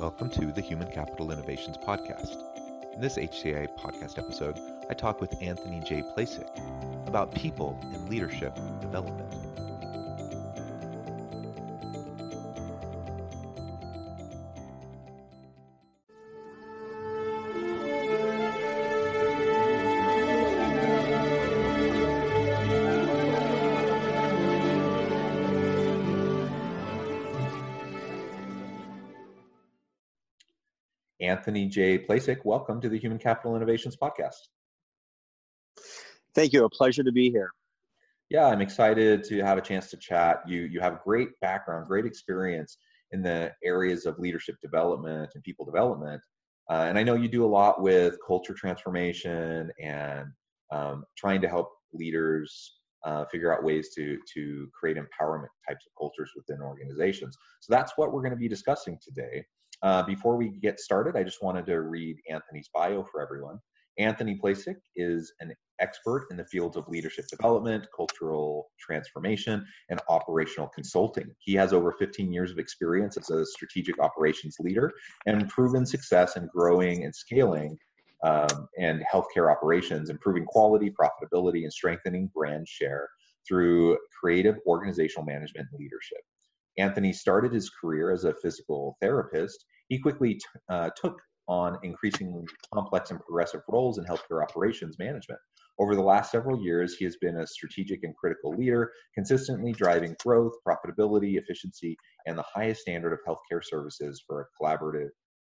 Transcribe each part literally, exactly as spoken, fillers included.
Welcome to the Human Capital Innovations Podcast. In this H C I podcast episode, I talk with Anthony J. Placek about people and leadership development. Anthony J. Placek, welcome to the Human Capital Innovations Podcast. Thank you. A pleasure to be here. Yeah, I'm excited to have a chance to chat. You you have great background, great experience in the areas of leadership development and people development. Uh, and I know you do a lot with culture transformation and um, trying to help leaders uh, figure out ways to, to create empowerment types of cultures within organizations. So that's what we're going to be discussing today. Uh, before we get started, I just wanted to read Anthony's bio for everyone. Anthony Placek is an expert in the fields of leadership development, cultural transformation, and operational consulting. He has over fifteen years of experience as a strategic operations leader and proven success in growing and scaling um, and healthcare operations, improving quality, profitability, and strengthening brand share through creative organizational management and leadership. Anthony started his career as a physical therapist. He quickly t- uh, took on increasingly complex and progressive roles in healthcare operations management. Over the last several years, he has been a strategic and critical leader, consistently driving growth, profitability, efficiency, and the highest standard of healthcare services for a collaborative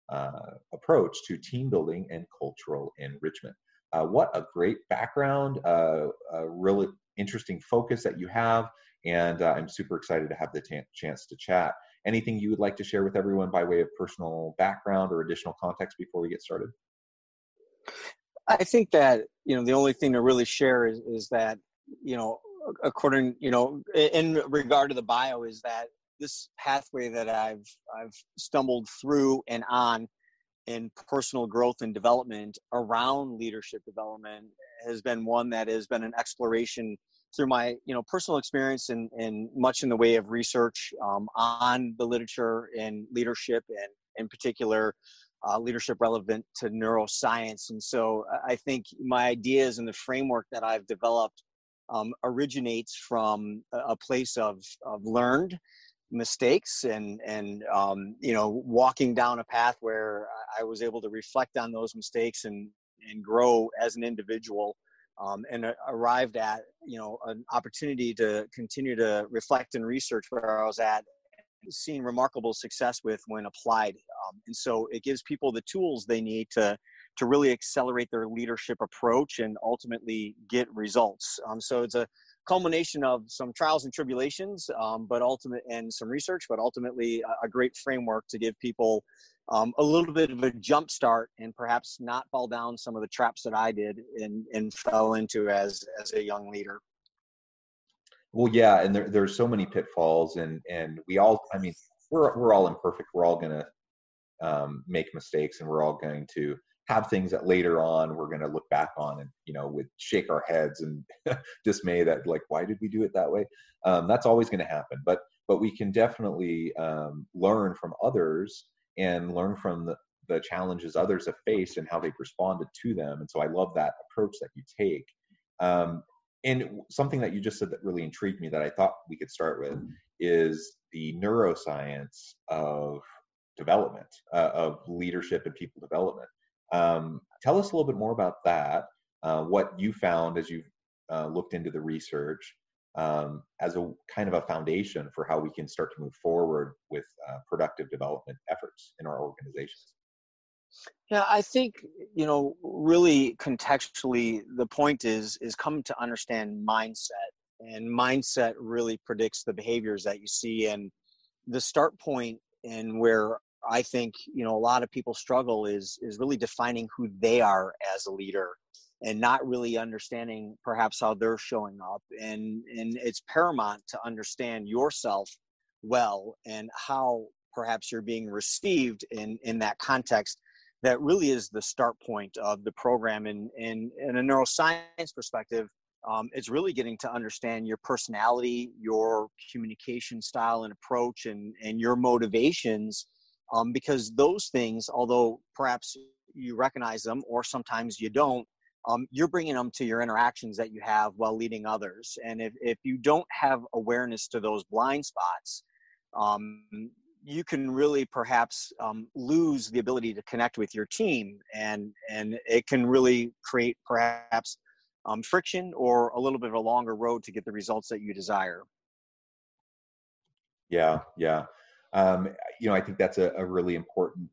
uh, approach to team building and cultural enrichment. Uh, what a great background, uh, a really interesting focus that you have. And uh, I'm super excited to have the t- chance to chat. Anything you would like to share with everyone by way of personal background or additional context before we get started? I think that, you know, the only thing to really share is, is that, you know, according, you know, in regard to the bio is that this pathway that I've, I've stumbled through and on in personal growth and development around leadership development has been one that has been an exploration through my, you know, personal experience and, and much in the way of research um, on the literature and leadership, and in particular, uh, leadership relevant to neuroscience. And so I think my ideas and the framework that I've developed um, originates from a place of, of learned mistakes and, and um, you know, walking down a path where I was able to reflect on those mistakes and, and grow as an individual. Um, and uh, arrived at, you know, an opportunity to continue to reflect and research where I was at, seeing remarkable success with when applied. Um, and so it gives people the tools they need to, to really accelerate their leadership approach and ultimately get results. Um, so it's a culmination of some trials and tribulations, um, but ultimate and some research, but ultimately a, a great framework to give people Um, a little bit of a jump start and perhaps not fall down some of the traps that I did and, and fell into as, as a young leader. Well, yeah. And there, there are so many pitfalls and, and we all, I mean, we're, we're all imperfect. We're all going to um, make mistakes, and we're all going to have things that later on we're going to look back on and, you know, with shake our heads and dismay that, like, why did we do it that way? Um, that's always going to happen, but, but we can definitely um, learn from others and learn from the, the challenges others have faced and how they've responded to them. And so I love that approach that you take. Um, and something that you just said that really intrigued me that I thought we could start with is the neuroscience of development, uh, of leadership and people development. Um, tell us a little bit more about that, uh, what you found as you've uh, looked into the research um, as a kind of a foundation for how we can start to move forward with uh, productive development efforts in our organizations. Yeah, I think, you know, really contextually, the point is, is come to understand mindset, and mindset really predicts the behaviors that you see in the start point and where I think, you know, a lot of people struggle is, is really defining who they are as a leader and not really understanding perhaps how they're showing up. And, and it's paramount to understand yourself well and how perhaps you're being received in, in that context. That really is the start point of the program. And in a neuroscience perspective, um, it's really getting to understand your personality, your communication style and approach, and, and your motivations. Um, because those things, although perhaps you recognize them or sometimes you don't, um, you're bringing them to your interactions that you have while leading others. And if, if you don't have awareness to those blind spots, um, you can really perhaps um, lose the ability to connect with your team. And, and it can really create perhaps um, friction or a little bit of a longer road to get the results that you desire. Yeah, yeah. Um, you know, I think that's a, a really important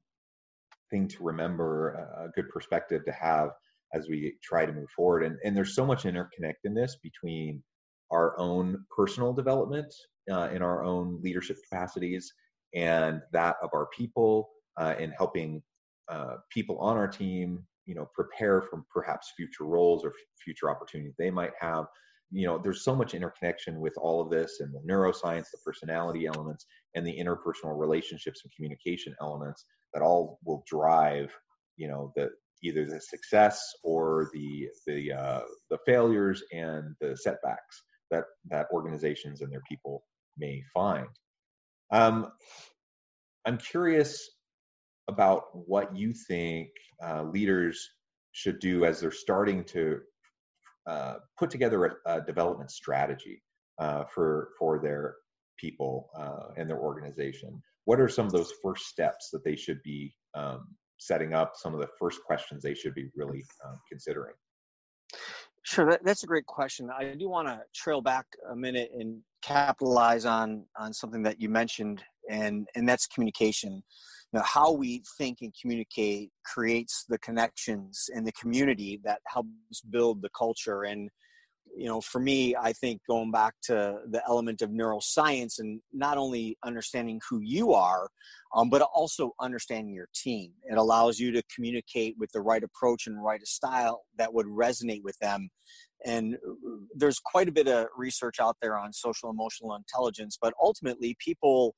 thing to remember, a good perspective to have as we try to move forward. And, and there's so much interconnectedness between our own personal development uh, in our own leadership capacities and that of our people, uh, and helping uh, people on our team, you know, prepare for perhaps future roles or f- future opportunities they might have. You know, there's so much interconnection with all of this, and the neuroscience, the personality elements, and the interpersonal relationships and communication elements that all will drive, you know, the either the success or the the uh, the failures and the setbacks that that organizations and their people may find. Um, I'm curious about what you think uh, leaders should do as they're starting to uh, put together a, a development strategy uh, for for their people uh, and their organization. What are some of those first steps that they should be um, setting up? Some of the first questions they should be really um, considering? Sure, that, that's a great question. I do want to trail back a minute and capitalize on on something that you mentioned, and and that's communication. Now, how we think and communicate creates the connections and the community that helps build the culture. And you know, for me, I think going back to the element of neuroscience and not only understanding who you are, um, but also understanding your team. It allows you to communicate with the right approach and right style that would resonate with them. And there's quite a bit of research out there on social emotional intelligence, but ultimately people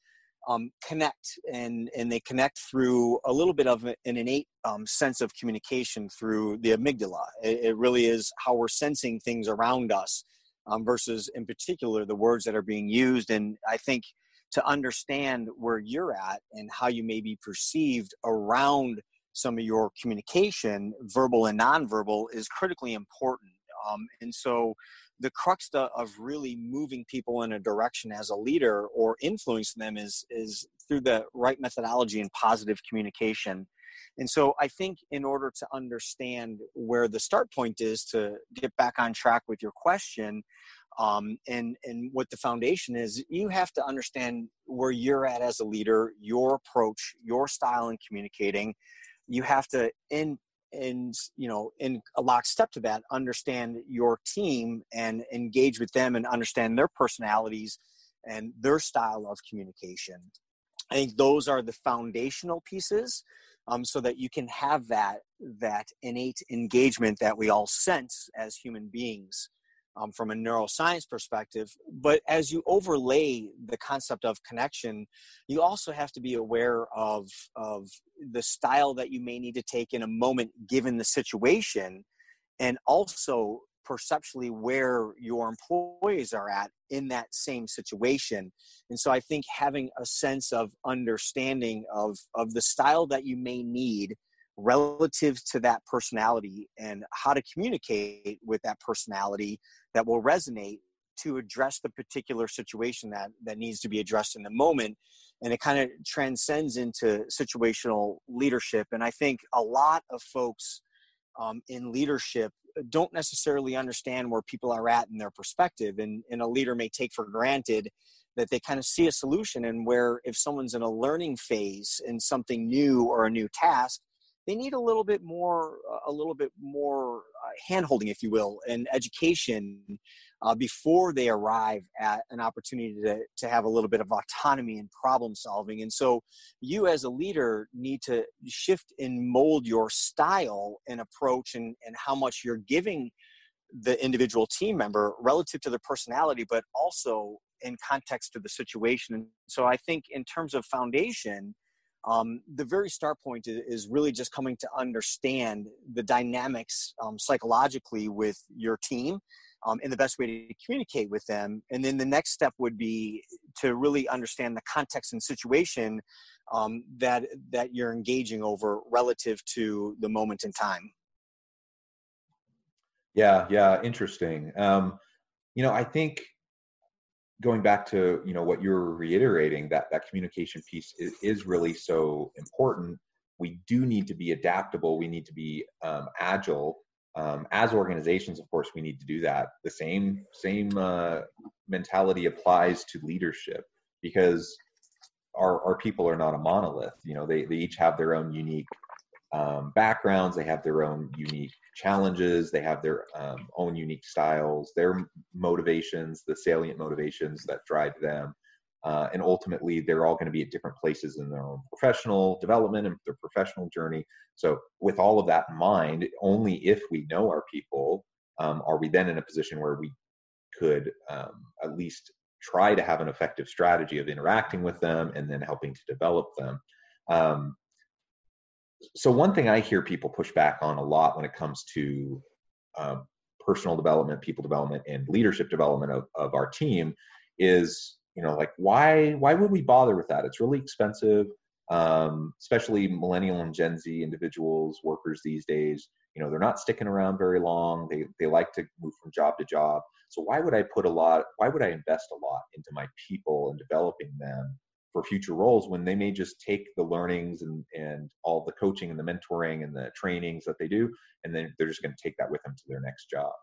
um, connect and, and they connect through a little bit of an innate um, sense of communication through the amygdala. It, it really is how we're sensing things around us um, versus in particular the words that are being used. And I think to understand where you're at and how you may be perceived around some of your communication, verbal and nonverbal, is critically important. Um, and so the crux to, of really moving people in a direction as a leader or influencing them is, is through the right methodology and positive communication. And so I think in order to understand where the start point is, to get back on track with your question, um, and, and what the foundation is, you have to understand where you're at as a leader, your approach, your style in communicating. You have to in And, you know, in a lockstep to that, understand your team and engage with them and understand their personalities and their style of communication. I think those are the foundational pieces, um, so that you can have that, that innate engagement that we all sense as human beings, um, from a neuroscience perspective. But as you overlay the concept of connection, you also have to be aware of, of the style that you may need to take in a moment, given the situation, and also perceptually where your employees are at in that same situation. And so I think having a sense of understanding of, of the style that you may need relative to that personality and how to communicate with that personality that will resonate to address the particular situation that, that needs to be addressed in the moment. And it kind of transcends into situational leadership. And I think a lot of folks um, in leadership don't necessarily understand where people are at in their perspective. And, and a leader may take for granted that they kind of see a solution, and where if someone's in a learning phase in something new or a new task, they need a little bit more, a little bit more uh, handholding, if you will, and education uh, before they arrive at an opportunity to, to have a little bit of autonomy and problem solving. And so you as a leader need to shift and mold your style and approach and, and how much you're giving the individual team member relative to their personality, but also in context to the situation. And so I think in terms of foundation, Um, the very start point is really just coming to understand the dynamics um, psychologically with your team um, and the best way to communicate with them. And then the next step would be to really understand the context and situation um, that that you're engaging over relative to the moment in time. Yeah, yeah, interesting. Um, you know, I think going back to, you know, what you were reiterating, that, that communication piece is, is really so important. We do need to be adaptable. We need to be um, agile. Um, as organizations, of course, we need to do that. The same same uh, mentality applies to leadership, because our, our people are not a monolith. You know, they, they each have their own unique um, backgrounds. They have their own unique challenges. They have their um, own unique styles, their motivations, the salient motivations that drive them. Uh, and ultimately, they're all going to be at different places in their own professional development and their professional journey. So with all of that in mind, only if we know our people, um, are we then in a position where we could um, at least try to have an effective strategy of interacting with them and then helping to develop them. Um, So one thing I hear people push back on a lot when it comes to uh, personal development, people development, and leadership development of, of our team is, you know, like, why why would we bother with that? It's really expensive, um, especially millennial and Gen Z individuals, workers these days. You know, they're not sticking around very long. They they like to move from job to job. So why would I put a lot, why would I invest a lot into my people and developing them for future roles when they may just take the learnings and, and all the coaching and the mentoring and the trainings that they do, and then they're just going to take that with them to their next job?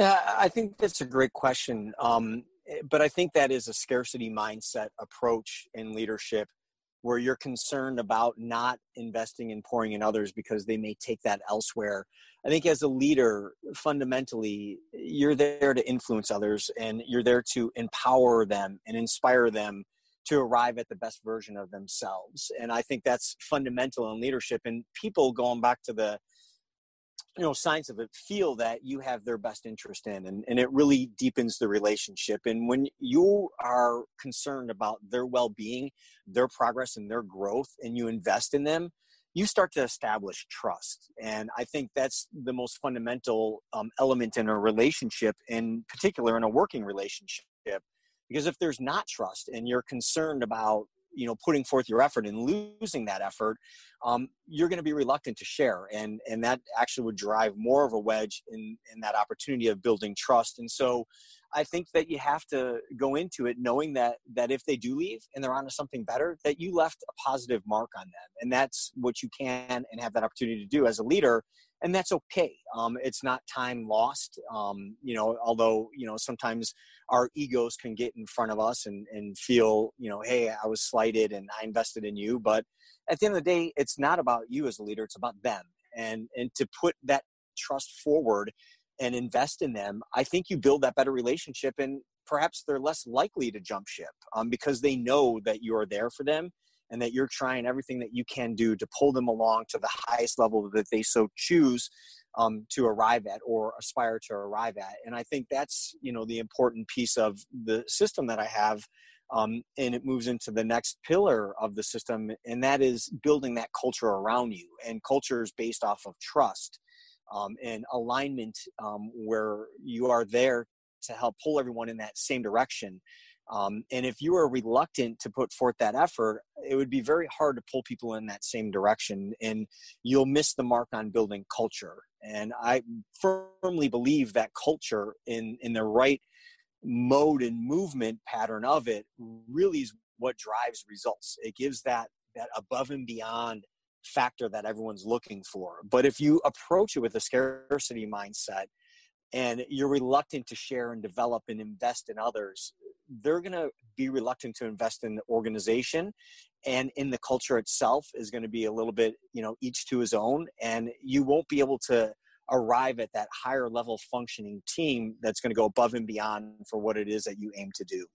Yeah, I think that's a great question. Um, But I think that is a scarcity mindset approach in leadership, where you're concerned about not investing and pouring in others because they may take that elsewhere. I think as a leader, fundamentally, you're there to influence others, and you're there to empower them and inspire them to arrive at the best version of themselves. And I think that's fundamental in leadership. And people, going back to the you know, science of it, feel that you have their best interest in, and, and it really deepens the relationship. And when you are concerned about their well-being, their progress, and their growth, and you invest in them, you start to establish trust. And I think that's the most fundamental um, element in a relationship, in particular in a working relationship, because if there's not trust and you're concerned about you know, putting forth your effort and losing that effort, um, you're going to be reluctant to share. And, and that actually would drive more of a wedge in, in that opportunity of building trust. And so I think that you have to go into it knowing that, that if they do leave and they're onto something better, that you left a positive mark on them. And that's what you can and have that opportunity to do as a leader. And that's okay. Um, it's not time lost. Um, you know, although, you know, sometimes our egos can get in front of us and, and feel, you know, hey, I was slighted and I invested in you. But at the end of the day, it's not about you as a leader. It's about them. And, and to put that trust forward and invest in them, I think you build that better relationship, and perhaps they're less likely to jump ship um, because they know that you are there for them, and that you're trying everything that you can do to pull them along to the highest level that they so choose um, to arrive at or aspire to arrive at. And I think that's, you know, the important piece of the system that I have. Um, and it moves into the next pillar of the system, and that is building that culture around you. And culture is based off of trust um, and alignment, um, where you are there to help pull everyone in that same direction. Um, and if you are reluctant to put forth that effort, it would be very hard to pull people in that same direction, and you'll miss the mark on building culture. And I firmly believe that culture, in, in the right mode and movement pattern of it, really is what drives results. It gives that, that above and beyond factor that everyone's looking for. But if you approach it with a scarcity mindset and you're reluctant to share and develop and invest in others, they're going to be reluctant to invest in the organization, and in the culture itself is going to be a little bit, you know, each to his own. And you won't be able to arrive at that higher level functioning team that's going to go above and beyond for what it is that you aim to do.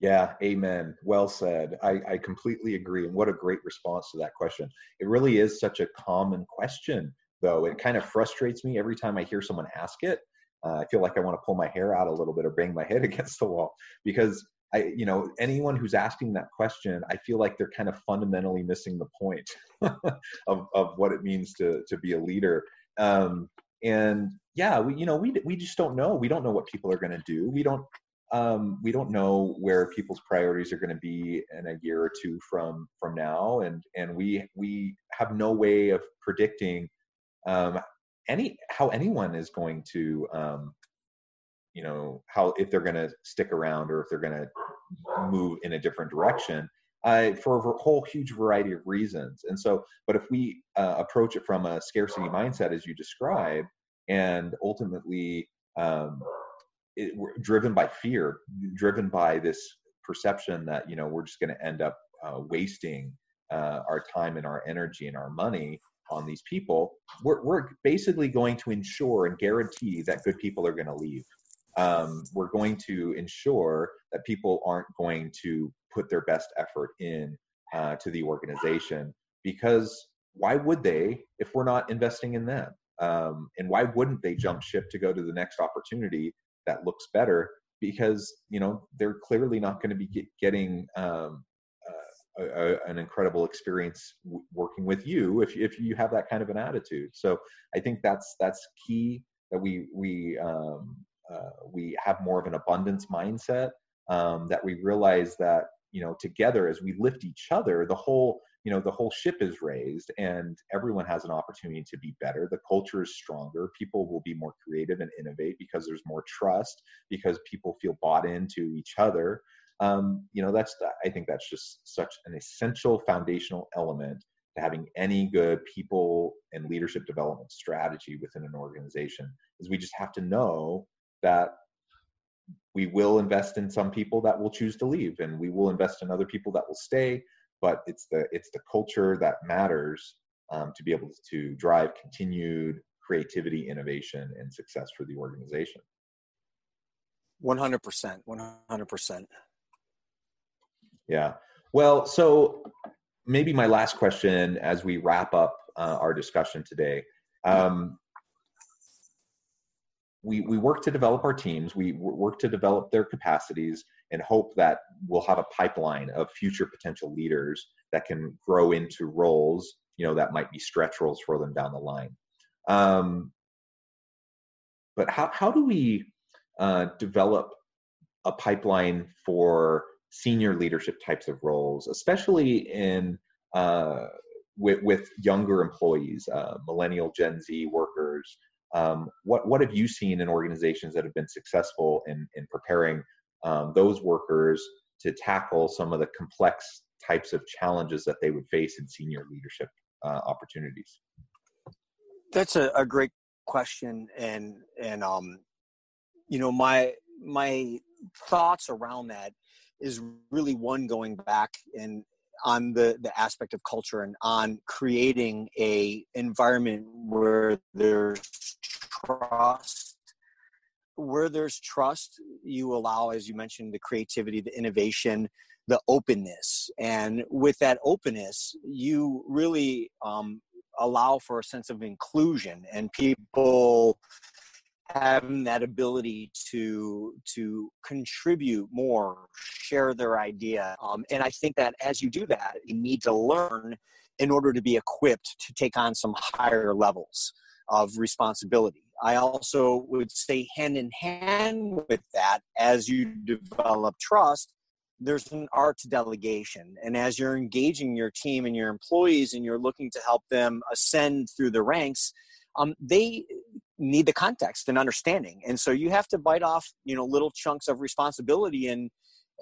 Yeah. Amen. Well said. I, I completely agree. And what a great response to that question. It really is such a common question, though. It kind of frustrates me every time I hear someone ask it. Uh, I feel like I want to pull my hair out a little bit or bang my head against the wall, because I, you know, anyone who's asking that question, I feel like they're kind of fundamentally missing the point of, of what it means to, to be a leader. Um, and yeah, we, you know, we, we just don't know. We don't know what people are going to do. We don't, um, we don't know where people's priorities are going to be in a year or two from, from now. And, and we, we have no way of predicting, um, any, how anyone is going to, um, you know, how, if they're going to stick around or if they're going to move in a different direction, uh, for a whole huge variety of reasons. And so, but if we uh, approach it from a scarcity mindset, as you described, and ultimately um, it, we're driven by fear, driven by this perception that, you know, we're just going to end up uh, wasting uh, our time and our energy and our money on these people, we're, we're basically going to ensure and guarantee that good people are going to leave. Um, we're going to ensure that people aren't going to put their best effort in uh, to the organization, because why would they if we're not investing in them? Um, and why wouldn't they jump ship to go to the next opportunity that looks better? Because, you know, they're clearly not going to be get, getting um, A, a, an incredible experience w- working with you if if you have that kind of an attitude. So I think that's that's key, that we we um, uh, we have more of an abundance mindset, um, that we realize that, you know, together as we lift each other, the whole you know the whole ship is raised and everyone has an opportunity to be better. The culture is stronger. People will be more creative and innovate because there's more trust, because people feel bought into each other. Um, you know, that's, I think that's just such an essential foundational element to having any good people and leadership development strategy within an organization, is we just have to know that we will invest in some people that will choose to leave, and we will invest in other people that will stay, but it's the, it's the culture that matters, um, to be able to drive continued creativity, innovation, and success for the organization. one hundred percent, one hundred percent. Yeah. Well, so maybe my last question as we wrap up uh, our discussion today, um, we we work to develop our teams. We work to develop their capacities and hope that we'll have a pipeline of future potential leaders that can grow into roles, you know, that might be stretch roles for them down the line. Um, but how, how do we uh, develop a pipeline for senior leadership types of roles, especially in uh, with, with younger employees, uh, millennial, Gen Z workers? Um, what what have you seen in organizations that have been successful in in preparing um, those workers to tackle some of the complex types of challenges that they would face in senior leadership uh, opportunities? That's a, a great question, and and um, you know, my my thoughts around that is really one going back and on the, the aspect of culture and on creating a environment where there's trust, where there's trust, you allow, as you mentioned, the creativity, the innovation, the openness. And with that openness, you really um, allow for a sense of inclusion and people having that ability to to contribute more, share their idea. Um, and I think that as you do that, you need to learn in order to be equipped to take on some higher levels of responsibility. I also would say hand in hand with that, as you develop trust, there's an art to delegation. And as you're engaging your team and your employees and you're looking to help them ascend through the ranks, um, they need the context and understanding. And so you have to bite off, you know, little chunks of responsibility and,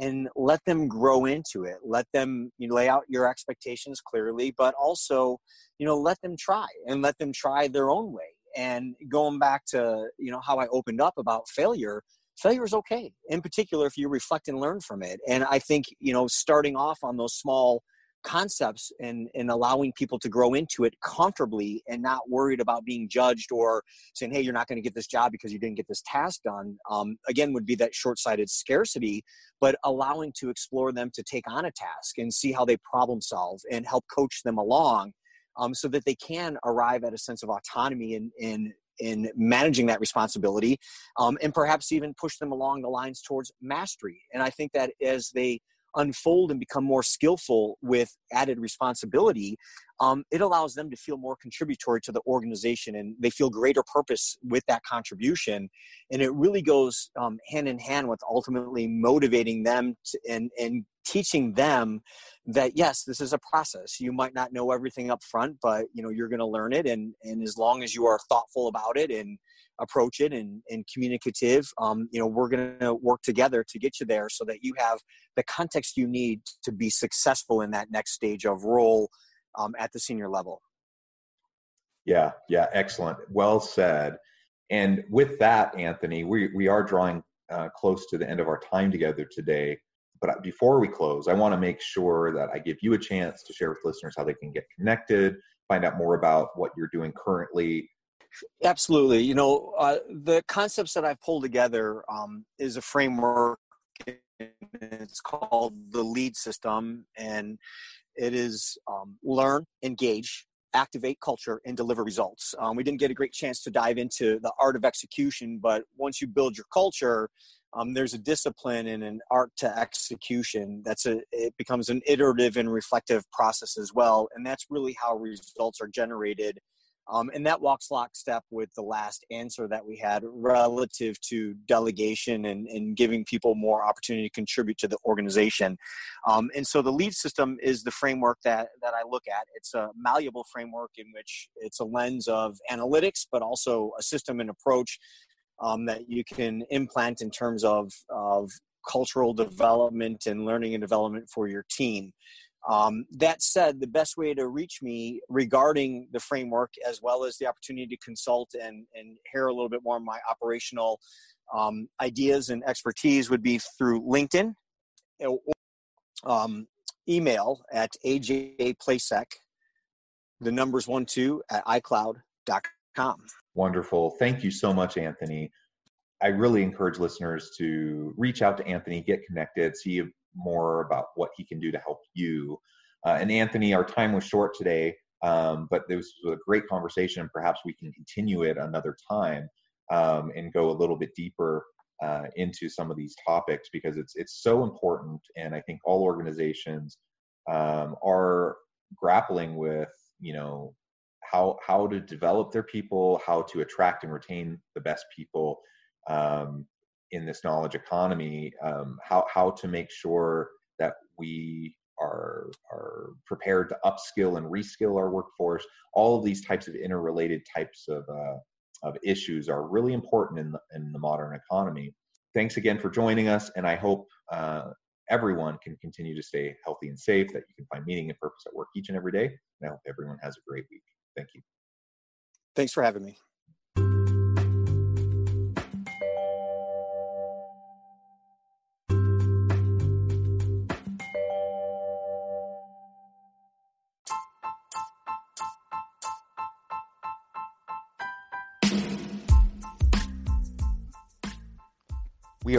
and let them grow into it. Let them you know, lay out your expectations clearly, but also, you know, let them try and let them try their own way. And going back to, you know, how I opened up about failure, failure is okay. In particular, if you reflect and learn from it. And I think, you know, starting off on those small concepts and, and allowing people to grow into it comfortably and not worried about being judged or saying, hey, you're not going to get this job because you didn't get this task done, um, again, would be that short-sighted scarcity, but allowing to explore them to take on a task and see how they problem solve and help coach them along. Um, so that they can arrive at a sense of autonomy in, in, in managing that responsibility, um, and perhaps even push them along the lines towards mastery. And I think that as they unfold and become more skillful with added responsibility, um, it allows them to feel more contributory to the organization, and they feel greater purpose with that contribution. And it really goes um, hand in hand with ultimately motivating them to, and, and teaching them that, yes, this is a process. You might not know everything up front, but you know, you're going to learn it. And, and as long as you are thoughtful about it and approach it and, and communicative, um, you know, we're going to work together to get you there so that you have the context you need to be successful in that next stage of role um, at the senior level. Yeah. Yeah. Excellent. Well said. And with that, Anthony, we, we are drawing uh, close to the end of our time together today. But before we close, I want to make sure that I give you a chance to share with listeners how they can get connected, find out more about what you're doing currently. Absolutely. You know, uh, the concepts that I've pulled together um, is a framework. It's called the LEAD system, and it is um, learn, engage, activate culture, and deliver results. Um, we didn't get a great chance to dive into the art of execution, but once you build your culture, Um, there's a discipline and an art to execution. That's a, it becomes an iterative and reflective process as well. And that's really how results are generated. Um, and that walks lockstep with the last answer that we had relative to delegation and, and giving people more opportunity to contribute to the organization. Um, and so the LEAD system is the framework that, that I look at. It's a malleable framework in which it's a lens of analytics, but also a system and approach Um, that you can implant in terms of, of cultural development and learning and development for your team. Um, that said, the best way to reach me regarding the framework, as well as the opportunity to consult and, and hear a little bit more of my operational um, ideas and expertise, would be through LinkedIn or um, email at ajplacek, the numbers one two at icloud dot com. Wonderful. Thank you so much, Anthony. I really encourage listeners to reach out to Anthony, get connected, see more about what he can do to help you. Uh, and Anthony, our time was short today, um, but this was a great conversation. Perhaps we can continue it another time um, and go a little bit deeper uh, into some of these topics, because it's it's so important. And I think all organizations um, are grappling with, you know, How, how to develop their people, how to attract and retain the best people um, in this knowledge economy, um, how, how to make sure that we are, are prepared to upskill and reskill our workforce. All of these types of interrelated types of, uh, of issues are really important in the, in the modern economy. Thanks again for joining us, and I hope uh, everyone can continue to stay healthy and safe, that you can find meaning and purpose at work each and every day, and I hope everyone has a great week. Thank you. Thanks for having me. We